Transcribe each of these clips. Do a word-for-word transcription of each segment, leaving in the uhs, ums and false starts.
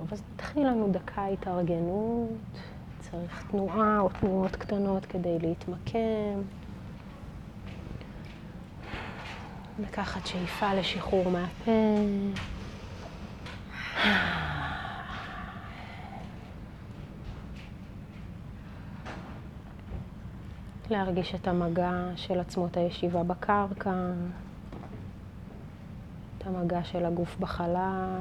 טוב, אז נתחיל לנו דקה התארגנות, צריך תנועה או תנועות קטנות כדי להתמקם. לקחת שאיפה לשחרור מהפה. להרגיש את המגע של עצמות הישיבה בקרקע, את המגע של הגוף בחלל.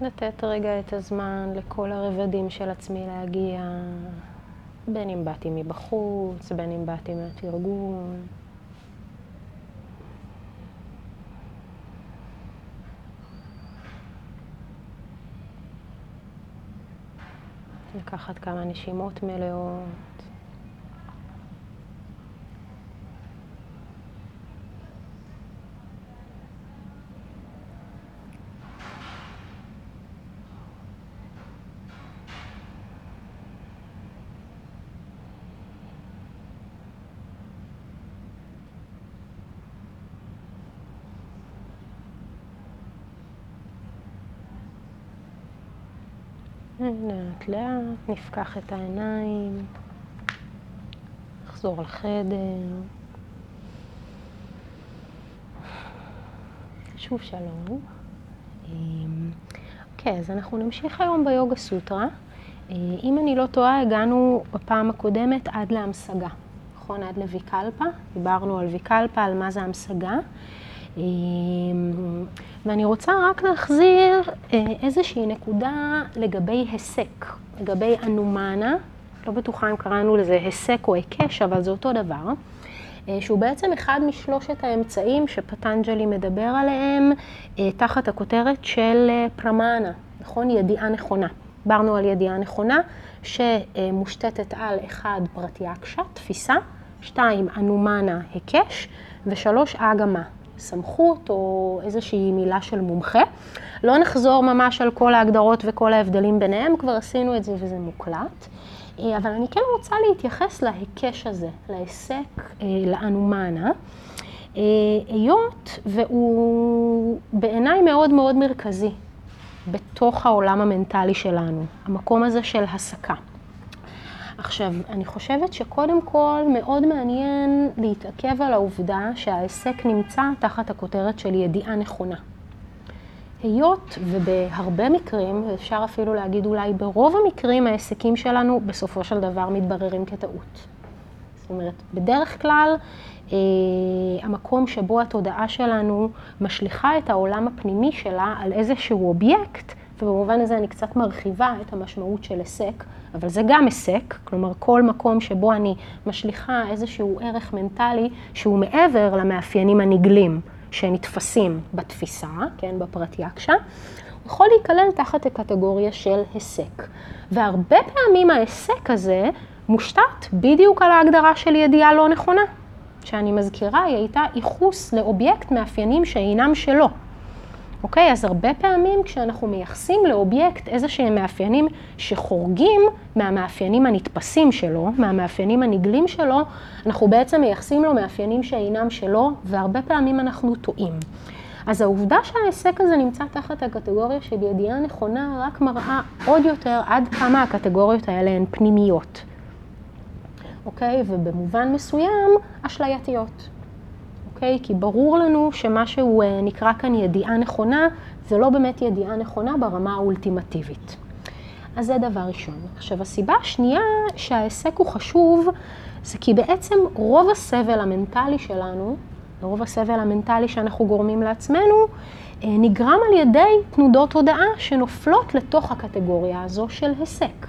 לתת רגע את הזמן לכל הרבדים של עצמי להגיע, בין אם באתי מבחוץ, בין אם באתי מהתרגול. לקחת כמה נשימות מלאות. לאט לאט, נפקח את העיניים, נחזור לחדר, שוב שלום. אוקיי, אז אנחנו נמשיך היום ביוגה סוטרה. אם אני לא טועה, הגענו בפעם הקודמת עד להמשגה, נכון? עד לויקלפה, דיברנו על ויקלפה, על מה זה המשגה. ואני רוצה רק להחזיר איזושהי נקודה לגבי היסק, לגבי אנומנה, לא בטוחה אם קראנו לזה היסק או היקש, אבל זה אותו דבר, שהוא בעצם אחד משלושת האמצעים שפטנג'לי מדבר עליהם תחת הכותרת של פרמאנה, נכון? ידיעה נכונה. דיברנו על ידיעה נכונה שמושתתת על אחד פרטיאקשה, תפיסה, שתיים אנומנה היקש ושלוש אגמה. סמכות או איזושהי מילה של מומחה. לא נחזור ממש על כל ההגדרות וכל ההבדלים ביניהם, כבר עשינו את זה וזה מוקלט. אבל אני כן רוצה להתייחס להיקש הזה, להיסק, לאנומנה. היות והוא בעיניי מאוד מאוד מרכזי בתוך העולם המנטלי שלנו, המקום הזה של הסקה. עכשיו, אני חושבת שקודם כל מאוד מעניין להתעכב על העובדה שההיסק נמצא תחת הכותרת של ידיעה נכונה. היות ובהרבה מקרים, אפשר אפילו להגיד אולי ברוב המקרים, ההיסקים שלנו בסופו של דבר מתבררים כטעות. זאת אומרת, בדרך כלל, המקום שבו התודעה שלנו משליחה את העולם הפנימי שלה על איזשהו אובייקט, ובמובן הזה אני קצת מרחיבה את המשמעות של היסק, אבל זה גם היסק, כלומר כל מקום שבו אני משליחה איזשהו ערך מנטלי שהוא מעבר למאפיינים הנגלים שנתפסים בתפיסה, כן, בפרטיאקשה, יכול להיכלל תחת הקטגוריה של היסק. והרבה פעמים ההיסק הזה מושתת בדיוק על ההגדרה של ידיעה לא נכונה, שאני מזכירה היא הייתה ייחוס לאובייקט מאפיינים שאינם שלו. אוקיי, אז הרבה פעמים כשאנחנו מייחסים לאובייקט איזה שהם מאפיינים שחורגים מהמאפיינים הנתפסים שלו, מהמאפיינים הנגלים שלו, אנחנו בעצם מייחסים לו מאפיינים שאינם שלו, והרבה פעמים אנחנו טועים. אז העובדה שההיסק הזה נמצא תחת הקטגוריה של ידיעה נכונה רק מראה עוד יותר עד כמה הקטגוריות האלה הן פנימיות. אוקיי, ובמובן מסוים אשלייתיות. Okay, כי ברור לנו שמה שהוא נקרא כאן ידיעה נכונה, זה לא באמת ידיעה נכונה ברמה האולטימטיבית. אז זה דבר ראשון. עכשיו, הסיבה השנייה שההיסק הוא חשוב, זה כי בעצם רוב הסבל המנטלי שלנו, רוב הסבל המנטלי שאנחנו גורמים לעצמנו, נגרם על ידי תנודות הודעה שנופלות לתוך הקטגוריה הזו של היסק.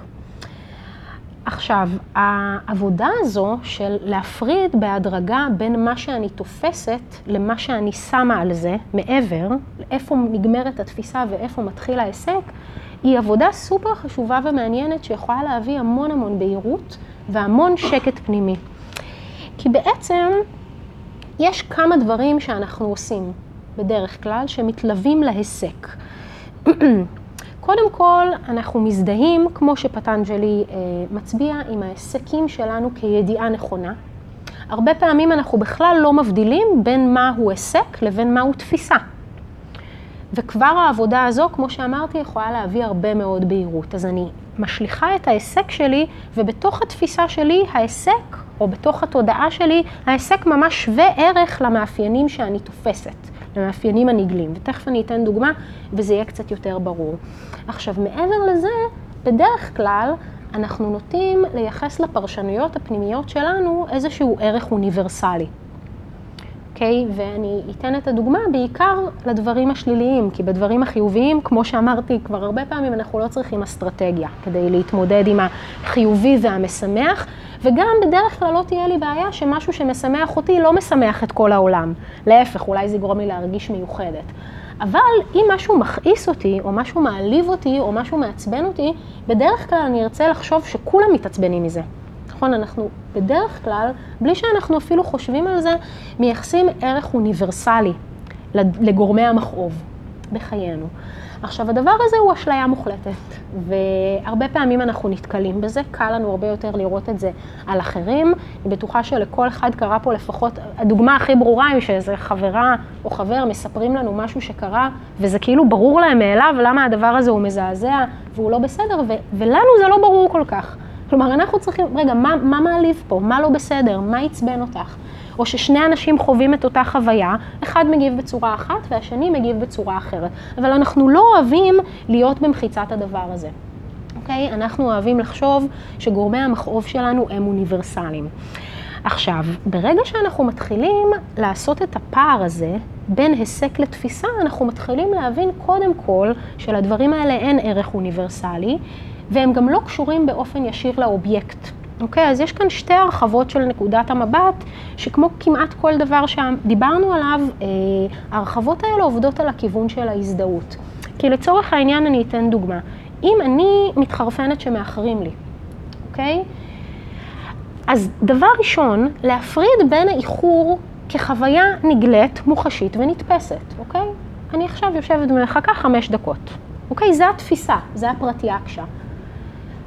עכשיו, העבודה הזו של להפריד בהדרגה בין מה שאני תופסת למה שאני שמה על זה, מעבר, איפה נגמרת התפיסה ואיפה מתחיל ההיסק, היא עבודה סופר חשובה ומעניינת שיכולה להביא המון המון בהירות והמון שקט פנימי. כי בעצם יש כמה דברים שאנחנו עושים בדרך כלל שמתלווים להיסק. קודם כל, אנחנו מזדהים, כמו שפטנג'לי מצביע, עם העסקים שלנו כידיעה נכונה. הרבה פעמים אנחנו בכלל לא מבדילים בין מה הוא עסק לבין מה הוא תפיסה. וכבר העבודה הזו, כמו שאמרתי, יכולה להביא הרבה מאוד בהירות. אז אני משליחה את העסק שלי, ובתוך התפיסה שלי, העסק, או בתוך התודעה שלי, העסק ממש שווה ערך למאפיינים שאני תופסת, למאפיינים הנגלים. ותכף אני אתן דוגמה, וזה יהיה קצת יותר ברור. עכשיו, מעבר לזה, בדרך כלל, אנחנו נוטים לייחס לפרשנויות הפנימיות שלנו איזשהו ערך אוניברסלי. אוקיי? ואני אתן את הדוגמה בעיקר לדברים השליליים, כי בדברים החיוביים, כמו שאמרתי כבר הרבה פעמים, אנחנו לא צריכים אסטרטגיה כדי להתמודד עם החיובי והמשמח, וגם בדרך כלל לא תהיה לי בעיה שמשהו שמשמח אותי לא משמח את כל העולם. להפך, אולי זה גורם לי להרגיש מיוחדת. אבל אם משהו מכעיס אותי, או משהו מעליב אותי, או משהו מעצבן אותי, בדרך כלל אני ארצה לחשוב שכולם מתעצבנים מזה. נכון, אנחנו בדרך כלל, בלי שאנחנו אפילו חושבים על זה, מייחסים ערך אוניברסלי לגורמי המכאוב בחיינו. עכשיו, הדבר הזה הוא אשליה מוחלטת, והרבה פעמים אנחנו נתקלים בזה, קל לנו הרבה יותר לראות את זה על אחרים. אני בטוחה שלכל אחד קרה פה לפחות, הדוגמה הכי ברורה היא שאיזו חברה או חבר מספרים לנו משהו שקרה, וזה כאילו ברור להם מאליו למה הדבר הזה הוא מזעזע והוא לא בסדר, ו- ולנו זה לא ברור כל כך. כלומר, אנחנו צריכים, רגע, מה, מה מעליב פה? מה לא בסדר? מה יצבן אותך? או ששני אנשים חווים את אותה חוויה, אחד מגיב בצורה אחת והשני מגיב בצורה אחרת. אבל אנחנו לא אוהבים להיות במחיצת הדבר הזה. אוקיי? אנחנו אוהבים לחשוב שגורמי המכאוב שלנו הם אוניברסליים. עכשיו, ברגע שאנחנו מתחילים לעשות את הפער הזה, בין היסק לתפיסה, אנחנו מתחילים להבין קודם כל שלדברים האלה אין ערך אוניברסלי, והם גם לא קשורים באופן ישיר לאובייקט. אוקיי? אז יש כאן שתי הרחבות של נקודת המבט, שכמו כמעט כל דבר שדיברנו עליו, אה, הרחבות האלה עובדות על הכיוון של ההזדהות. כי לצורך העניין אני אתן דוגמה. אם אני מתחרפנת שמאחרים לי, אוקיי? אז דבר ראשון, להפריד בין האיחור כחוויה נגלית, מוחשית ונתפסת, אוקיי? אני עכשיו יושבת ומחכה חמש דקות. אוקיי? זה התפיסה, זה הפרטיה הקשה.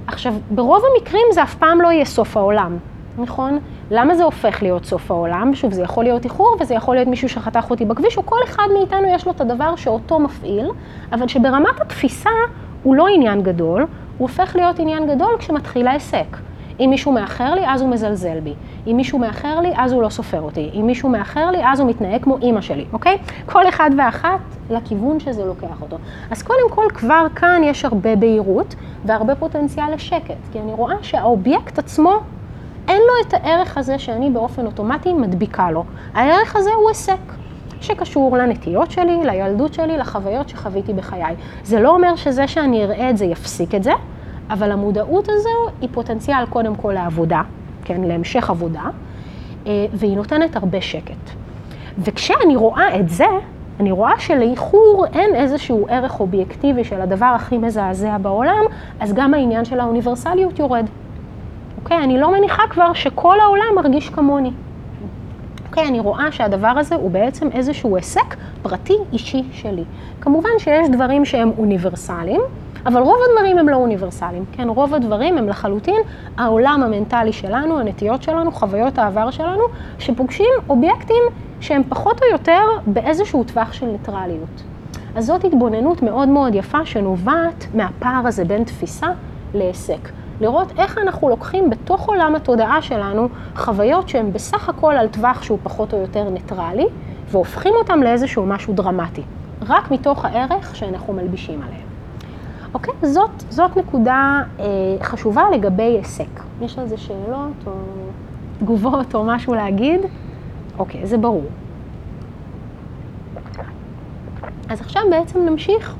עכשיו, ברוב המקרים זה אף פעם לא יהיה סוף העולם, נכון? למה זה הופך להיות סוף העולם? שוב, זה יכול להיות איחור וזה יכול להיות מישהו שחתך אותי בכביש, או כל אחד מאיתנו יש לו את הדבר שאותו מפעיל, אבל שברמת התפיסה הוא לא עניין גדול, הוא הופך להיות עניין גדול כשמתחיל העסק. אם מישהו מאחר לי, אז הוא מזלזל בי. אם מישהו מאחר לי, אז הוא לא סופר אותי. אם מישהו מאחר לי, אז הוא מתנהג כמו אמא שלי, אוקיי? כל אחד ואחת לכיוון שזה לוקח אותו. אז קודם כל, כבר כאן יש הרבה בהירות והרבה פוטנציאל לשקט, כי אני רואה שהאובייקט עצמו, אין לו את הערך הזה שאני באופן אוטומטי מדביקה לו. הערך הזה הוא עסק, שקשור לנטיות שלי, לילדות שלי, לחוויות שחוויתי בחיי. זה לא אומר שזה שאני אראה את זה יפסיק את זה, אבל המודעות הזו היא פוטנציאל קודם כל לעבודה, כן, להמשך עבודה, והיא נותנת הרבה שקט. וכשאני רואה את זה, אני רואה שלאיחור אין איזשהו ערך אובייקטיבי של הדבר הכי מזעזע בעולם, אז גם העניין של האוניברסליות יורד. אוקיי? אני לא מניחה כבר שכל העולם מרגיש כמוני. אוקיי? אני רואה שהדבר הזה הוא בעצם איזשהו עסק פרטי אישי שלי. כמובן שיש דברים שהם אוניברסליים, אבל רוב הדברים הם לא אוניברסליים, כן? רוב הדברים הם לחלוטין העולם המנטלי שלנו, הנטיות שלנו, חוויות העבר שלנו, שפוגשים אובייקטים שהם פחות או יותר באיזשהו טווח של ניטרליות. אז זאת התבוננות מאוד מאוד יפה שנובעת מהפער הזה בין תפיסה לעסק. לראות איך אנחנו לוקחים בתוך עולם התודעה שלנו חוויות שהן בסך הכל על טווח שהוא פחות או יותר ניטרלי, והופכים אותם לאיזשהו משהו דרמטי, רק מתוך הערך שאנחנו מלבישים עליהם. אוקיי? זאת, זאת נקודה אה, חשובה לגבי עסק. יש על זה שאלות או תגובות או משהו להגיד? אוקיי, זה ברור. אז עכשיו בעצם נמשיך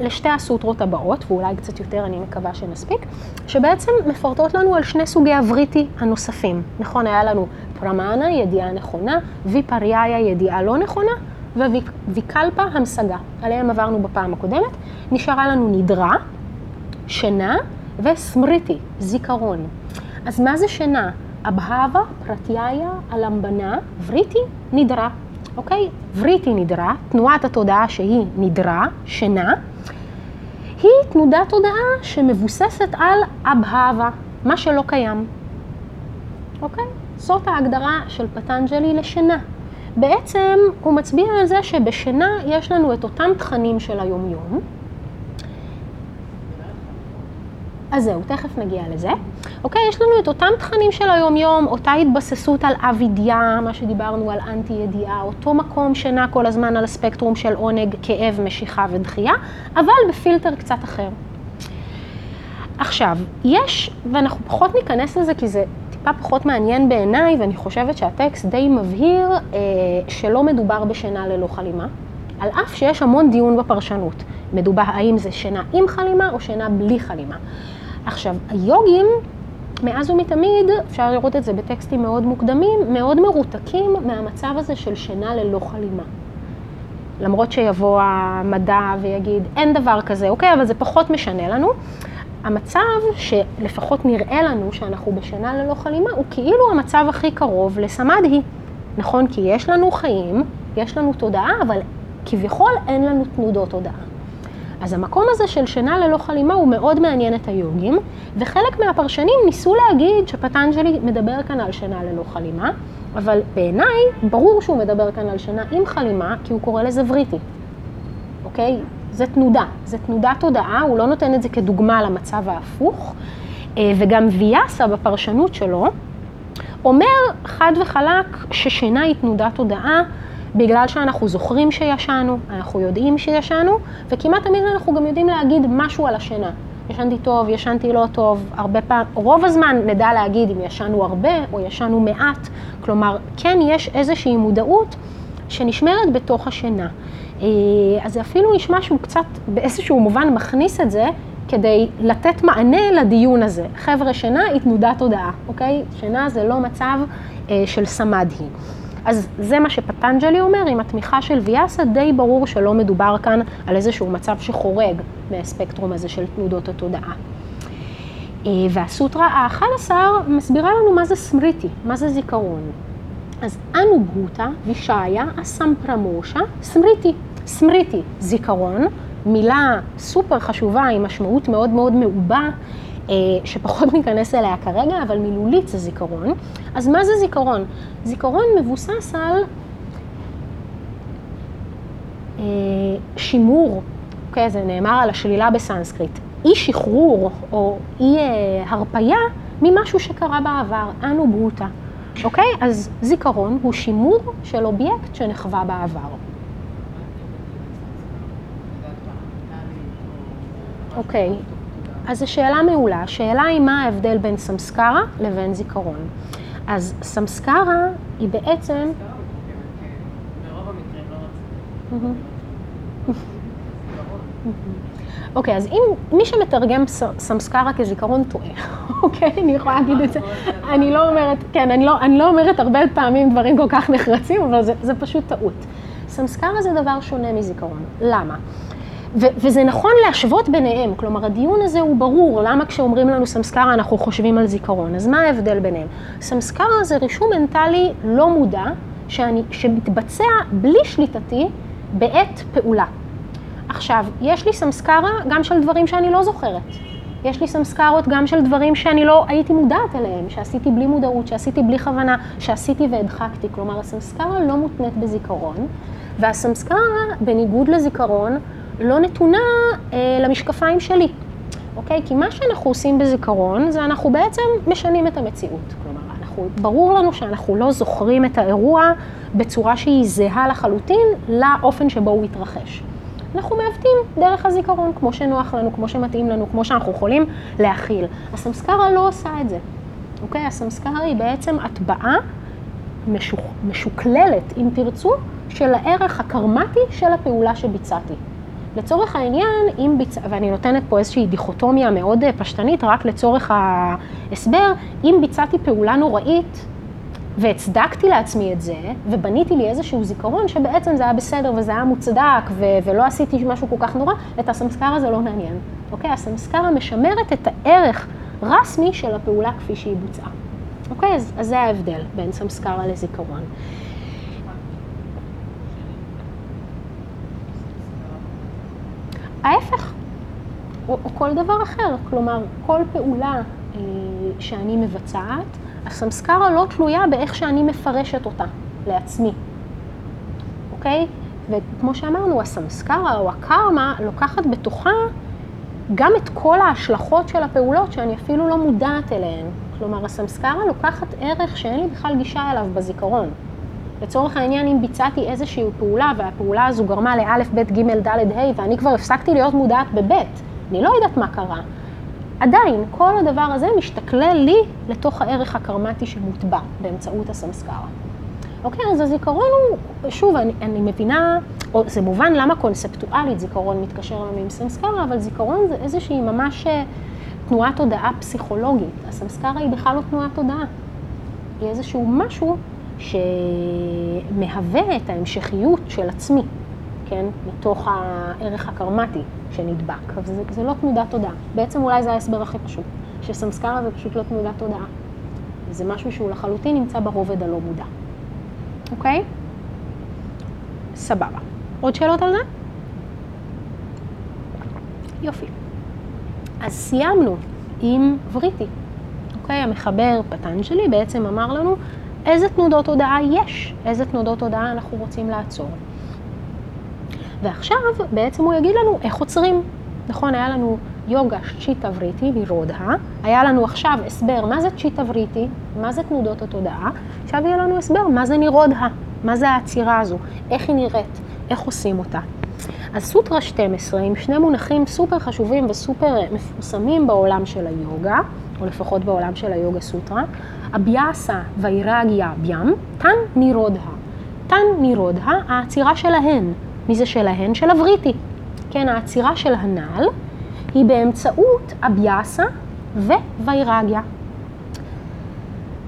לשתי הסוטרות הבאות, ואולי קצת יותר אני מקווה שנספיק, שבעצם מפרטות לנו על שני סוגי הבריטי הנוספים. נכון, היה לנו פרמאנה, ידיעה נכונה, ויפריהיה, ידיעה לא נכונה, וויקלפה, המשגה. עליהם עברנו בפעם הקודמת. נשארה לנו נדרה, שינה וסמריטי, זיכרון. אז מה זה שינה? אבהאווה, פרטיהיה, אלמבנה, וריטי, נדרה. אוקיי? וריטי נדרה, תנועת התודעה שהיא נדרה, שינה. היא תנודת הודעה שמבוססת על אבהיאסה, מה שלא קיים. אוקיי? זאת ההגדרה של פטנג'לי לשינה. בעצם הוא מצביע על זה שבשינה יש לנו את אותם תכנים של היומיום. אז זהו, תכף נגיע לזה. אוקיי, יש לנו את אותם תכנים של היום-יום, אותה התבססות על אב-ידיעה, מה שדיברנו על אנטי-ידיעה, אותו מקום שנע כל הזמן על הספקטרום של עונג, כאב, משיכה ודחייה, אבל בפילטר קצת אחר. עכשיו, יש, ואנחנו פחות ניכנס לזה כי זה טיפה פחות מעניין בעיניי, ואני חושבת שהטקסט די מבהיר אה, שלא מדובר בשינה ללא חלימה, על אף שיש המון דיון בפרשנות. מדובר האם זה שינה עם חלימה או שינה בלי חלימה. עכשיו, היוגים, מאז ומתמיד, אפשר לראות את זה בטקסטים מאוד מוקדמים, מאוד מרותקים מהמצב הזה של שינה ללא חלימה. למרות שיבוא המדע ויגיד, אין דבר כזה, אוקיי, אבל זה פחות משנה לנו. המצב שלפחות נראה לנו שאנחנו בשינה ללא חלימה, הוא כאילו המצב הכי קרוב לסמדהי. נכון, כי יש לנו חיים, יש לנו תודעה, אבל כביכול אין לנו תנודות תודעה. אז המקום הזה של שינה ללא חלימה הוא מאוד מעניין את היוגים, וחלק מהפרשנים ניסו להגיד שפטנג'לי מדבר כאן על שינה ללא חלימה, אבל בעיניי ברור שהוא מדבר כאן על שינה עם חלימה, כי הוא קורא לזה וריטי. אוקיי? זה תנודה, זה תנודה תודעה, הוא לא נותן את זה כדוגמה למצב ההפוך, וגם ויאסה בפרשנות שלו אומר חד וחלק ששינה היא תנודה תודעה, בגלל שאנחנו זוכרים שישנו, אנחנו יודעים שישנו, וכמעט תמיד אנחנו גם יודעים להגיד משהו על השינה. ישנתי טוב, ישנתי לא טוב, הרבה פעמים, רוב הזמן נדע להגיד אם ישנו הרבה או ישנו מעט, כלומר, כן יש איזושהי מודעות שנשמרת בתוך השינה. אז אפילו נשמע שהוא קצת באיזשהו מובן מכניס את זה, כדי לתת מענה לדיון הזה. חבר'ה, שינה היא תנודת הודעה, אוקיי? שינה זה לא מצב אה, של סמדהי. אז זה מה שפטנג'לי אומר, עם התמיכה של ויאסה, די ברור שלא מדובר כאן על איזשהו מצב שחורג מהספקטרום הזה של תנודות התודעה. והסוטרה ה-אחת עשרה מסבירה לנו מה זה סמריטי, מה זה זיכרון. אז אנו בוטה, וישאיה, אסמפרמושה, סמריטי. סמריטי, זיכרון, מילה סופר חשובה עם משמעות מאוד מאוד מעובה, שפחות ניכנס אליה כרגע, אבל מילולית זה זיכרון. אז מה זה זיכרון? זיכרון מבוסס על שימור, אוקיי, זה נאמר על השלילה בסנסקריט, אי שחרור או אי הרפיה ממשהו שקרה בעבר, אנו בוטה, אוקיי? אז זיכרון הוא שימור של אובייקט שנחווה בעבר. אוקיי. אז השאלה מעולה, השאלה היא מה ההבדל בין סמסקרה לבין זיכרון. אז סמסקרה היא בעצם... ברוב המקרים לא רצה. אוקיי, אז מי שמתרגם סמסקרה כזיכרון טועה, אוקיי? אני יכולה להגיד את זה. אני לא אומרת, כן, אני לא אומרת הרבה פעמים דברים כל כך נחרצים, אבל זה פשוט טעות. סמסקרה זה דבר שונה מזיכרון. למה? וזה נכון להשוות ביניהם, כלומר הדיון הזה הוא ברור, למה כשאומרים לנו סמסקרה אנחנו חושבים על זיכרון, אז מה ההבדל ביניהם? סמסקרה זה רישום מנטלי לא מודע, שאני, שמתבצע בלי שליטתי בעת פעולה. עכשיו, יש לי סמסקרה גם של דברים שאני לא זוכרת, יש לי סמסקרות גם של דברים שאני לא הייתי מודעת אליהם, שעשיתי בלי מודעות, שעשיתי בלי כוונה, שעשיתי והדחקתי, כלומר הסמסקרה לא מותנית בזיכרון, והסמסקרה בניגוד לזיכרון, לא נתונה אה, למשקפיים שלי, אוקיי? כי מה שאנחנו עושים בזיכרון זה אנחנו בעצם משנים את המציאות. כלומר, אנחנו, ברור לנו שאנחנו לא זוכרים את האירוע בצורה שהיא זהה לחלוטין לאופן שבו הוא יתרחש. אנחנו מעוותים דרך הזיכרון, כמו שנוח לנו, כמו שמתאים לנו, כמו שאנחנו יכולים להכיל. הסמסקרה לא עושה את זה, אוקיי? הסמסקרה היא בעצם הטבעה משוק, משוקללת, אם תרצו, של הערך הקרמטי של הפעולה שביצעתי. לצורך העניין, אם ביצע, ואני נותנת פה איזושהי דיכוטומיה מאוד פשטנית, רק לצורך ההסבר, אם ביצעתי פעולה נוראית והצדקתי לעצמי את זה, ובניתי לי איזשהו זיכרון שבעצם זה היה בסדר וזה היה מוצדק ו- ולא עשיתי משהו כל כך נורא, את הסמסקרה זה לא מעניין. אוקיי? הסמסקרה משמרת את הערך רסמי של הפעולה כפי שהיא בוצעה. אוקיי? אז, אז זה ההבדל בין סמסקרה לזיכרון. ההפך, כל דבר אחר. כלומר, כל פעולה שאני מבצעת, הסמסקרה לא תלויה באיך שאני מפרשת אותה לעצמי. אוקיי? וכמו שאמרנו, הסמסקרה או הקרמה לוקחת בתוכה גם את כל ההשלכות של הפעולות שאני אפילו לא מודעת אליהן. כלומר, הסמסקרה לוקחת ערך שאין לי בכלל גישה אליו בזיכרון. לצורך העניין, אם ביצעתי איזושהי פעולה, והפעולה הזו גרמה לאלף, בית, גימל, דלת, ה' ואני כבר הפסקתי להיות מודעת בבית, אני לא יודעת מה קרה. עדיין, כל הדבר הזה משתכלל לי לתוך הערך הקרמטי שמוטבע באמצעות הסמסקרה. אוקיי, אז הזיכרון הוא, שוב, אני, אני מבינה, או, זה מובן למה קונספטואלית זיכרון מתקשר לנו עם סמסקרה, אבל זיכרון זה איזושהי ממש תנועת הודעה פסיכולוגית. הסמסקרה היא בכלל לא תנועת הודעה. היא איזשהו משהו שמהווה את ההמשכיות של עצמי, כן? מתוך הערך הקרמטי שנדבק. אבל זה, זה לא תנועת הודעה. בעצם אולי זה ההסבר הכי פשוט, שסמסקרה זה פשוט לא תנועת הודעה. זה משהו שהוא לחלוטין נמצא ברובד הלא מודע. אוקיי? סבבה. עוד שאלות על זה? יופי. אז סיימנו עם וריטי. אוקיי? המחבר פטנג'לי בעצם אמר לנו איזה תנודות הודעה יש, איזה תנודות הודעה אנחנו רוצים לעצור. ועכשיו בעצם הוא יגיד לנו איך עוצרים. נכון, היה לנו יוגה צ'יטה וריטי וירודה, היה לנו עכשיו הסבר מה זה צ'יטה וריטי, מה זה תנודות התודעה, עכשיו יהיה לנו הסבר מה זה נירודה, מה זה העצירה הזו, איך היא נראית, איך עושים אותה. אז סוטרה שתים עשרה עם שני מונחים סופר חשובים וסופר מפורסמים בעולם של היוגה, או לפחות בעולם של היוגה סוטרה, אבהיאסה ואיראגיה בים, תן נירודה. תן נירודה, העצירה שלהן, מי זה שלהן? של הווריטי. כן, העצירה של הנעל היא באמצעות אבהיאסה וויראגיה.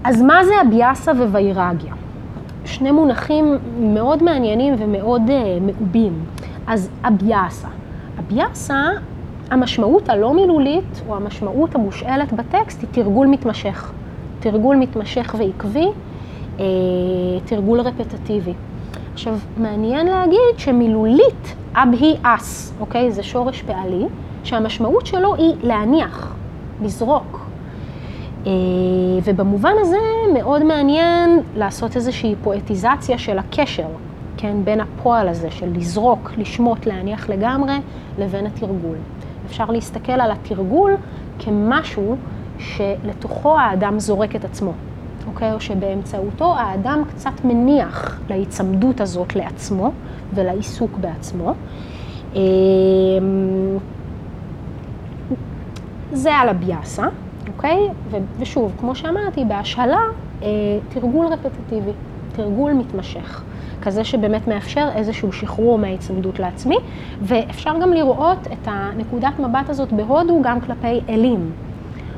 אז מה זה אבהיאסה וויראגיה? שני מונחים מאוד מעניינים ומאוד uh, מעובים. אז אבהיאסה. אבהיאסה, המשמעות הלא מילולית או המשמעות המושאלת בטקסט היא תרגול מתמשך. תרגול מתמשך ועקבי, uh, תרגול רפטטיבי. עכשיו, מעניין להגיד שמילולית אבהיאס, אוקיי? זה שורש פעלי, שהמשמעות שלו היא להניח, לזרוק. ובמובן הזה מאוד מעניין לעשות איזושהי פואטיזציה של הקשר, כן? בין הפועל הזה של לזרוק, לשמוט, להניח לגמרי, לבין התרגול. אפשר להסתכל על התרגול כמשהו שלתוכו האדם זורק את עצמו. אוקיי? או שבאמצעותו האדם קצת מניח להיצמדות הזאת לעצמו ולעיסוק בעצמו. זה על אבהיאסה, אוקיי? ושוב, כמו שאמרתי, בהשאלה, תרגול רפטטיבי, תרגול מתמשך. כזה שבאמת מאפשר איזשהו שחרור מההיצמדות לעצמי, ואפשר גם לראות את הנקודת מבט הזאת בהודו גם כלפי אלים.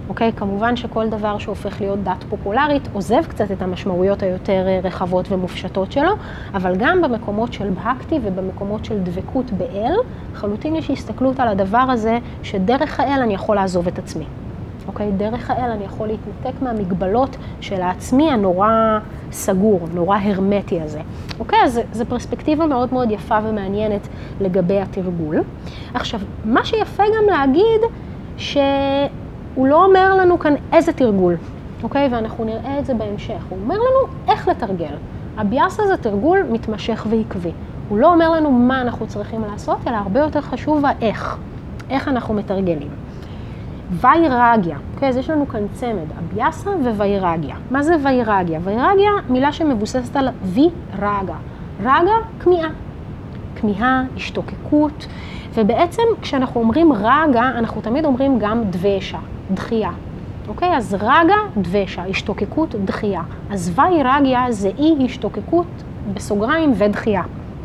אוקיי? כמובן שכל דבר שהופך להיות דת פופולרית עוזב קצת את המשמעויות היותר רחבות ומופשטות שלו, אבל גם במקומות של בהקטי ובמקומות של דבקות באל, חלוטין יש הסתכלות על הדבר הזה שדרך האל אני יכול לעזוב את עצמי. אוקיי? דרך האל אני יכול להתנתק מהמגבלות של העצמי הנורא סגור, נורא הרמטי הזה. אוקיי? אז זו פרספקטיבה מאוד מאוד יפה ומעניינת לגבי התרגול. עכשיו, מה שיפה גם להגיד ש... הוא לא אומר לנו כאן איזה תרגול, אוקיי? ואנחנו נראה את זה בהמשך. הוא אומר לנו איך לתרגל. אבהיאסה זה תרגול מתמשך ועקבי. הוא לא אומר לנו מה אנחנו צריכים לעשות, אלא הרבה יותר חשוב האיך. איך אנחנו מתרגלים. ואיראגיה, אוקיי? אז יש לנו כאן צמד, אבהיאסה וויראגיה. מה זה ואיראגיה? ואיראגיה, מילה שמבוססת על וירגה. רגה, כמיהה. כמיהה, השתוקקות, ובעצם כשאנחנו אומרים רגה, אנחנו תמיד אומרים גם דבשה. דחייה, אוקיי? אז רגה, דבשה, השתוקקות, דחייה. אז ואיראגיה זה אי השתוקקות בסוגריים ודחייה,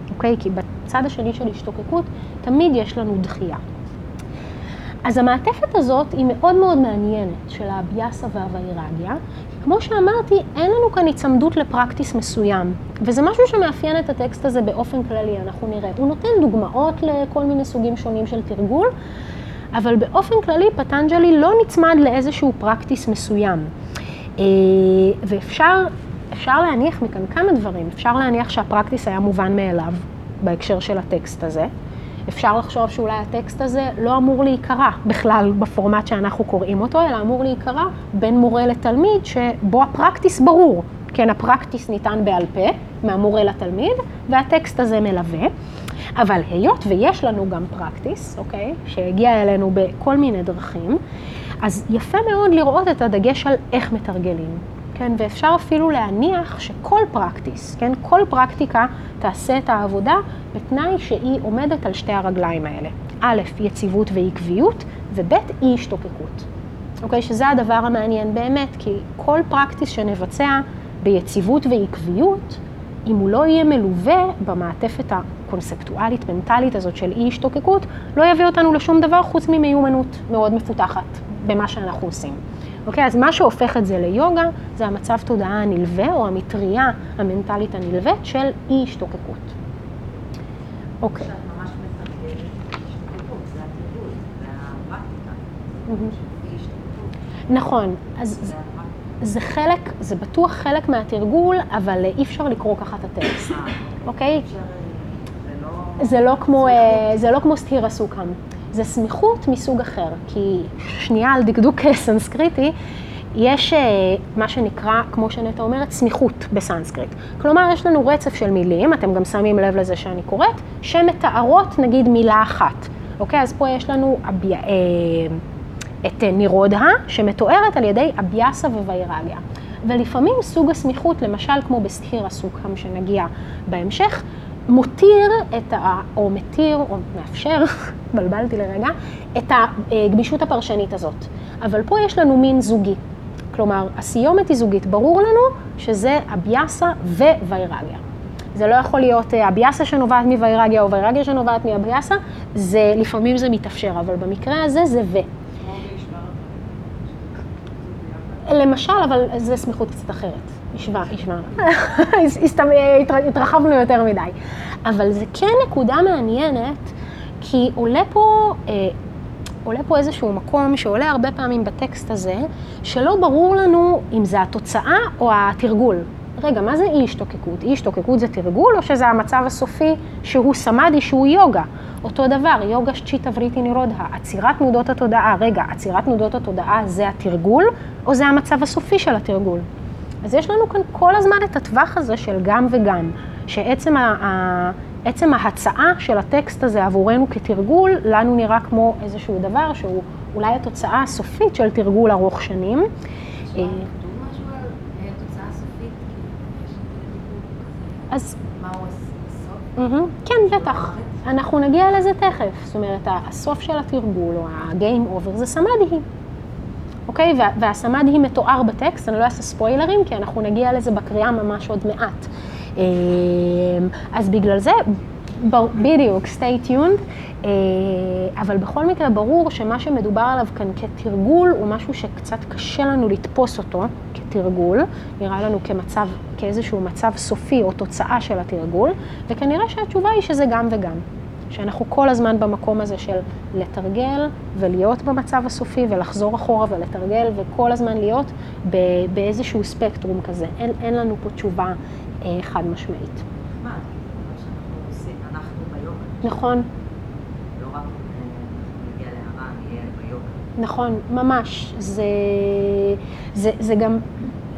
אוקיי? כי בצד השני של השתוקקות תמיד יש לנו דחייה. אז המעטפת הזאת היא מאוד מאוד מעניינת של האבהיאסה והאבהיראגיה. כמו שאמרתי, אין לנו כאן הצמדות לפרקטיס מסוים, וזה משהו שמאפיין את הטקסט הזה באופן כללי, אנחנו נראה. הוא נותן דוגמאות לכל מיני סוגים שונים של תרגול, אבל באופן כללי פטנג'לי לא נצמד לאיזשהו פרקטיס מסוים. ואפשר אפשר להניח מכאן כמה דברים. אפשר להניח שהפרקטיס היה מובן מאליו בהקשר של הטקסט הזה, אפשר לחשוב שאולי הטקסט הזה לא אמור להיקרא בכלל בפורמט שאנחנו קוראים אותו, אלא אמור להיקרא בין מורה לתלמיד שבו הפרקטיס ברור. כן, הפרקטיס ניתן בעל פה מהמורה לתלמיד, והטקסט הזה מלווה. אבל היות ויש לנו גם פרקטיס, אוקיי, שהגיע אלינו בכל מיני דרכים, אז יפה מאוד לראות את הדגש על איך מתרגלים. כן, ואפשר אפילו להניח שכל פרקטיס, כן, כל פרקטיקה תעשה את העבודה בתנאי שהיא עומדת על שתי הרגליים האלה. א', יציבות ועקביות, וב', אי השתוקקות. אוקיי, שזה הדבר המעניין באמת, כי כל פרקטיס שנבצע ביציבות ועקביות, אם הוא לא יהיה מלווה במעטפת הקונספטואלית, מנטלית הזאת של אי השתוקקות, לא יביא אותנו לשום דבר חוץ ממיומנות מאוד מפותחת במה שאנחנו עושים. אוקיי, אז מה שהופך את זה ליוגה, זה המצב תודעה הנלווה, או המטריה המנטלית הנלווית של אי השתוקקות. אוקיי. עכשיו ממש מתרגלת השתוקקות, זה התרגול, זה הפרקטיקה של אי השתוקקות. נכון, אז... זה חלק, זה בטוח חלק מהתרגול, אבל אי אפשר לקרוא ככה את הטקסט, אוקיי? זה לא כמו, זה לא כמו סתירה סוכם. זה סמיכות מסוג אחר, כי שנייה על דקדוק סנסקריטי, יש מה שנקרא, כמו שנטע אומרת, סמיכות בסנסקריט. כלומר, יש לנו רצף של מילים, אתם גם שמים לב לזה שאני קוראת, שמתארות נגיד מילה אחת, אוקיי? אז פה יש לנו אביה... את נירודה, שמתוארת על ידי אבהיאסה וויראגיה. ולפעמים סוג הסמיכות, למשל כמו בסתירה סוכם שנגיע בהמשך, מותיר את ה... או מתיר, או מאפשר, בלבלתי לרגע, את הגמישות הפרשנית הזאת. אבל פה יש לנו מין זוגי. כלומר, הסיומת היא זוגית. ברור לנו שזה אבהיאסה וויראגיה. זה לא יכול להיות אבהיאסה שנובעת מוויראגיה, או וויראגיה שנובעת מאבהיאסה, זה, לפעמים זה מתאפשר, אבל במקרה הזה זה ו. למשל, אבל זה סמיכות קצת אחרת. ישבה, ישבה. התרחבנו יותר מדי. אבל זה כן נקודה מעניינת, כי עולה פה, אה, עולה פה איזשהו מקום שעולה הרבה פעמים בטקסט הזה, שלא ברור לנו אם זה התוצאה או התרגול. רגע, מה זה אי השתוקקות? אי השתוקקות זה תרגול, או שזה המצב הסופי שהוא סמאדי, שהוא יוגה? אותו דבר, יוגה צ'יטה וריטי נירודה, עצירת תנודות התודעה, רגע, עצירת תנודות התודעה זה התרגול, או זה המצב הסופי של התרגול? אז יש לנו כאן כל הזמן את הטווח הזה של גם וגם, שעצם ה- ה- עצם ההצעה של הטקסט הזה עבורנו כתרגול, לנו נראה כמו איזשהו דבר שהוא אולי התוצאה הסופית של תרגול ארוך שנים. אז... מה הוא הסוף? כן, בטח. אנחנו נגיע לזה תכף. זאת אומרת, הסוף של התרגול או הגיים אובר זה סמאדי. אוקיי? והסמאדי מתואר בטקסט, אני לא אעשה ספוילרים, כי אנחנו נגיע לזה בקריאה ממש עוד מעט. אז בגלל זה, בדיוק, stay tuned. אבל בכל מקרה ברור שמה שמדובר עליו כאן כתרגול הוא משהו שקצת קשה לנו לתפוס אותו כתרגול, נראה לנו כמצב, כאיזשהו מצב סופי או תוצאה של התרגול, וכנראה שהתשובה היא שזה גם וגם, שאנחנו כל הזמן במקום הזה של לתרגל ולהיות במצב הסופי ולחזור אחורה ולתרגל וכל הזמן להיות באיזשהו ספקטרום כזה, אין, אין לנו פה תשובה אה, חד משמעית. מה? נכון. לא רק נגיע להרע, נהיה ביוגה. נכון, ממש. זה, זה, זה גם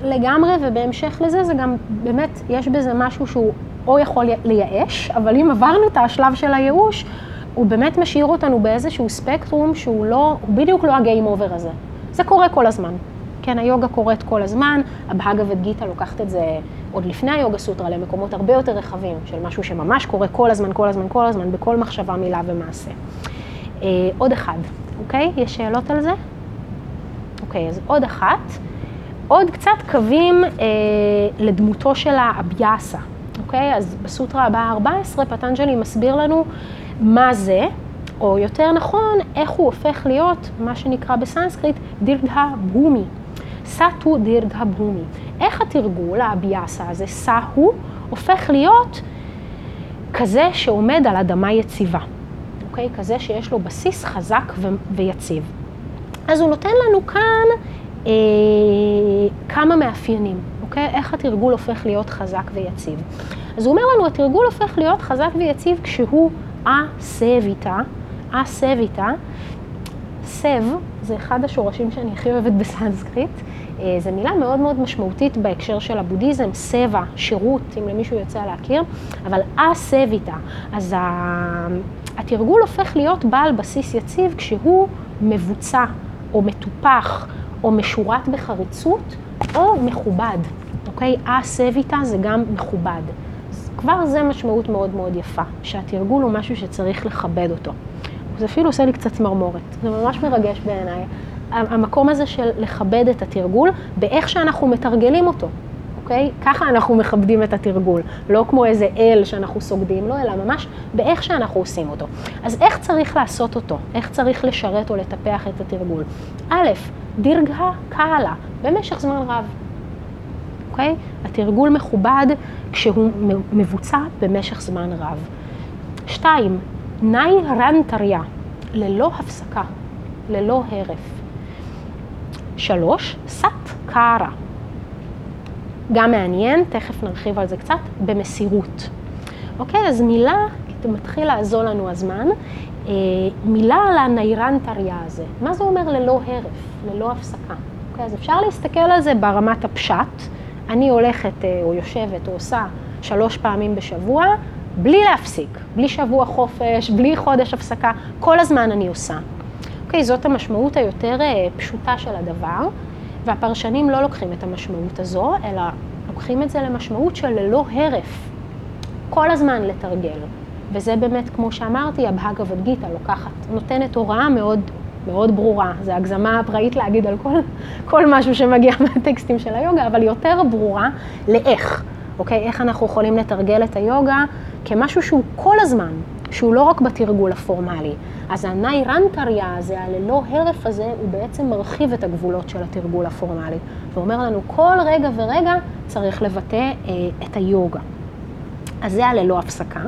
לגמרי, ובהמשך לזה, זה גם באמת, יש בזה משהו שהוא או יכול לייאש, אבל אם עברנו את השלב של הייאוש, הוא באמת משאיר אותנו באיזשהו ספקטרום שהוא לא, הוא בדיוק לא הגיים אובר הזה. זה קורה כל הזמן. כן, היוגה קורית כל הזמן, הבהגבד גיטה לוקחת את זה עוד לפני היוגה סוטרה למקומות הרבה יותר רחבים, של משהו שממש קורה כל הזמן, כל הזמן, כל הזמן, בכל מחשבה, מילה ומעשה. אה, עוד אחד, אוקיי? יש שאלות על זה? אוקיי, אז עוד אחת. עוד קצת קווים אה, לדמותו של האבהיאסה, אוקיי? אז בסוטרה הבאה ארבע עשרה, פטנג'לי מסביר לנו מה זה, או יותר נכון, איך הוא הופך להיות, מה שנקרא בסנסקריט, דירדהה בומי. סאטו דירדה בומי. איך התרגול, האבהיאסה הזה, סאהו, הופך להיות כזה שעומד על אדמה יציבה. אוקיי? כזה שיש לו בסיס חזק ו- ויציב. אז הוא נותן לנו כאן אה, כמה מאפיינים. אוקיי? איך התרגול הופך להיות חזק ויציב. אז הוא אומר לנו, התרגול הופך להיות חזק ויציב כשהוא א-סביטה, א-סביטה. סב זה אחד השורשים שאני הכי אוהבת בסנסקריט. זו מילה מאוד מאוד משמעותית בהקשר של הבודהיזם, סבא, שירות, אם למישהו יוצא להכיר, אבל א-סביטה. אז התרגול הופך להיות בעל בסיס יציב כשהוא מבוצע או מטופח או משורת בחריצות או מכובד. אוקיי? א-סביטה זה גם מכובד. כבר זה משמעות מאוד מאוד יפה, שהתרגול הוא משהו שצריך לכבד אותו. זה אפילו עושה לי קצת צמרמורת, זה ממש מרגש בעיניי. המקום הזה של לכבד את התרגול, באיך שאנחנו מתרגלים אותו, אוקיי? ככה אנחנו מכבדים את התרגול, לא כמו איזה אל שאנחנו סוגדים לו, אלא ממש באיך שאנחנו עושים אותו. אז איך צריך לעשות אותו? איך צריך לשרת או לטפח את התרגול? א', דירגה קהלה, במשך זמן רב. אוקיי? התרגול מכובד כשהוא מבוצע במשך זמן רב. שתיים, נאי רנטריה, ללא הפסקה, ללא הרף. שלוש, סת קארה. גם מעניין, תכף נרחיב על זה קצת, במסירות. אוקיי, אז מילה, כי מתחיל לעזור לנו הזמן, מילה על הנאי רנטריה הזה. מה זה אומר ללא הרף, ללא הפסקה? אוקיי, אז אפשר להסתכל על זה ברמת הפשט, אני הולכת או יושבת או עושה שלוש פעמים בשבוע, בלי להפסיק, בלי שבוע חופש, בלי חודש הפסקה, כל הזמן אני עושה. אוקיי, זאת המשמעות היותר פשוטה של הדבר, והפרשנים לא לוקחים את המשמעות הזו, אלא לוקחים את זה למשמעות של ללא הרף, כל הזמן לתרגל. וזה באמת, כמו שאמרתי, הבהגבד גיטה לוקחת, נותנת הוראה מאוד מאוד ברורה, זו הגזמה הפראית להגיד על כל, כל משהו שמגיע מהטקסטים של היוגה, אבל יותר ברורה לאיך, אוקיי? איך אנחנו יכולים לתרגל את היוגה כמשהו שהוא כל הזמן, שהוא לא רק בתרגול הפורמלי. אז הנאי רנטריה הזה, הללא הרף הזה, הוא בעצם מרחיב את הגבולות של התרגול הפורמלי, ואומר לנו כל רגע ורגע צריך לבטא אה, את היוגה. אז זה הללא הפסקה.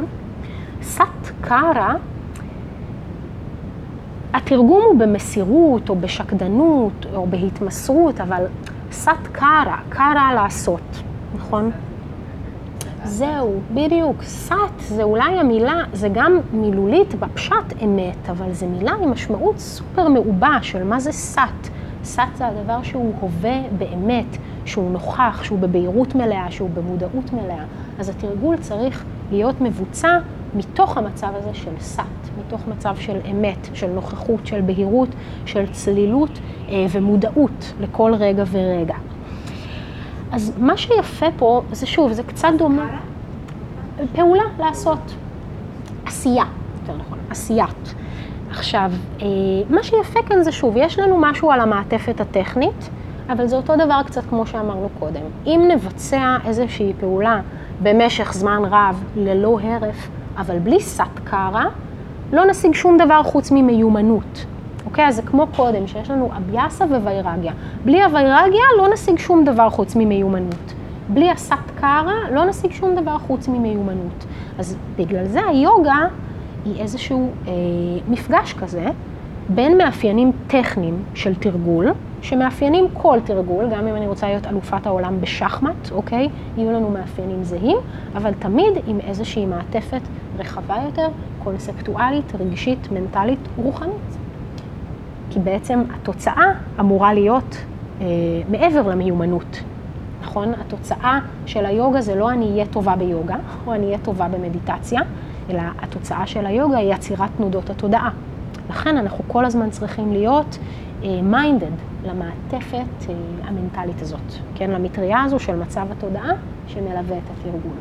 סת קארה, התרגום הוא במסירות או בשקדנות או בהתמסרות, אבל סת קארה, קארה לעשות, נכון? זהו, בדיוק, סת זה אולי המילה, זה גם מילולית בפשט אמת, אבל זה מילה עם משמעות סופר מעובה של מה זה סת. סת זה הדבר שהוא הווה באמת, שהוא נוכח, שהוא בבהירות מלאה, שהוא במודעות מלאה. אז התרגול צריך להיות מבוצע מתוך המצב הזה של סת, מתוך מצב של אמת, של נוכחות, של בהירות, של צלילות ומודעות לכל רגע ורגע. אז מה שיפה פה, זה שוב, זה קצת דומה. פעולה, לעשות. עשייה, יותר נכון, עשיית. עכשיו, מה שיפה כאן זה שוב, יש לנו משהו על המעטפת הטכנית, אבל זה אותו דבר קצת כמו שאמרנו קודם. אם נבצע איזושהי פעולה במשך זמן רב, ללא הרף, אבל בלי סת קארה, לא נשיג שום דבר חוץ ממיומנות. אוקיי? אז זה כמו קודם, שיש לנו אבהיאסה וויראגיה. בלי הוויראגיה לא נשיג שום דבר חוץ ממיומנות. בלי הסת קארה לא נשיג שום דבר חוץ ממיומנות. אז בגלל זה היוגה היא איזשהו אה, מפגש כזה, בין מאפיינים טכניים של תרגול, שמאפיינים כל תרגול, גם אם אני רוצה להיות אלופת העולם בשחמט, אוקיי? יהיו לנו מאפיינים זהים, אבל תמיד עם איזושהי מעטפת רחבה יותר, קונספטואלית, רגישית, מנטלית ורוחנית. כי בעצם התוצאה אמורה להיות אה, מעבר למיומנות, נכון? התוצאה של היוגה זה לא אני אהיה טובה ביוגה, או אני אהיה טובה במדיטציה, אלא התוצאה של היוגה היא יצירת תנודות התודעה. לכן אנחנו כל הזמן צריכים להיות מיינדד למעטפת המנטלית הזאת, כן? למטריה הזו של מצב התודעה שמלווה את התרגול.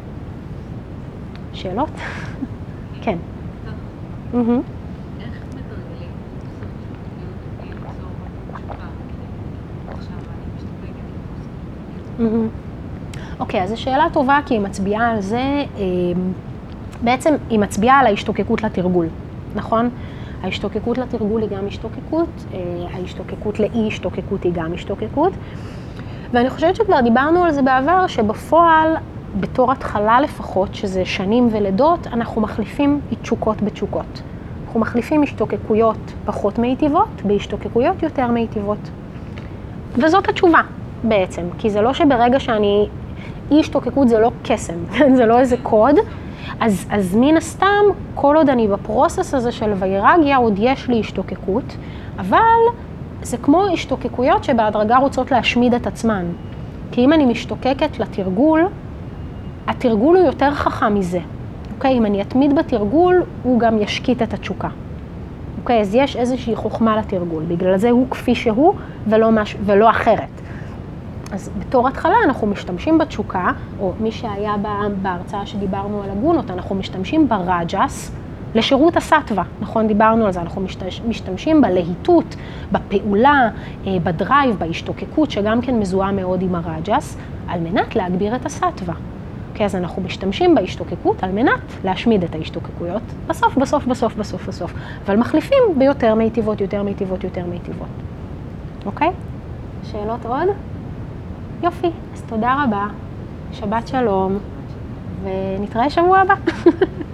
שאלות? כן. איך מתרגלים? אוקיי, אז זו שאלה טובה, כי היא מצביעה על זה, בעצם היא מצביעה על ההשתוקקות לתרגול, נכון? ההשתוקקות לתרגול היא גם השתוקקות, ההשתוקקות לאי השתוקקות היא גם השתוקקות. ואני חושבת שכבר דיברנו על זה בעבר, שבפועל, בתור התחלה לפחות, שזה שנים ולידות, אנחנו מחליפים התשוקות בתשוקות. אנחנו מחליפים השתוקקויות פחות מיטיבות, בהשתוקקויות יותר מיטיבות. וזאת התשובה בעצם, כי זה לא שברגע שאני... אי השתוקקות זה לא קסם, זה לא איזה קוד, אז, אז מן הסתם, כל עוד אני בפרוסס הזה של ואיראגיה, עוד יש לי השתוקקות, אבל זה כמו השתוקקויות שבהדרגה רוצות להשמיד את עצמן. כי אם אני משתוקקת לתרגול, התרגול הוא יותר חכם מזה. אוקיי? אם אני אתמיד בתרגול, הוא גם ישקיט את התשוקה. אוקיי? אז יש איזושהי חוכמה לתרגול. בגלל זה הוא כפי שהוא ולא, מש... ולא אחרת. אז בתור התחלה אנחנו משתמשים בתשוקה, או מי שהיה בהרצאה שדיברנו על הגונות, אנחנו משתמשים ברג'ס לשירות הסטווה, נכון? דיברנו על זה, אנחנו משתמשים בלהיטות, בפעולה, בדרייב, בהשתוקקות, שגם כן מזוהה מאוד עם הרג'ס, על מנת להגביר את הסטווה. אוקיי, אז אנחנו משתמשים בהשתוקקות על מנת להשמיד את ההשתוקקויות, בסוף, בסוף, בסוף, בסוף, בסוף, אבל מחליפים ביותר מיטיבות, יותר מיטיבות, יותר מיטיבות. אוקיי? שאלות עוד? יופי, אז תודה רבה, שבת שלום, ונתראה שבוע הבא.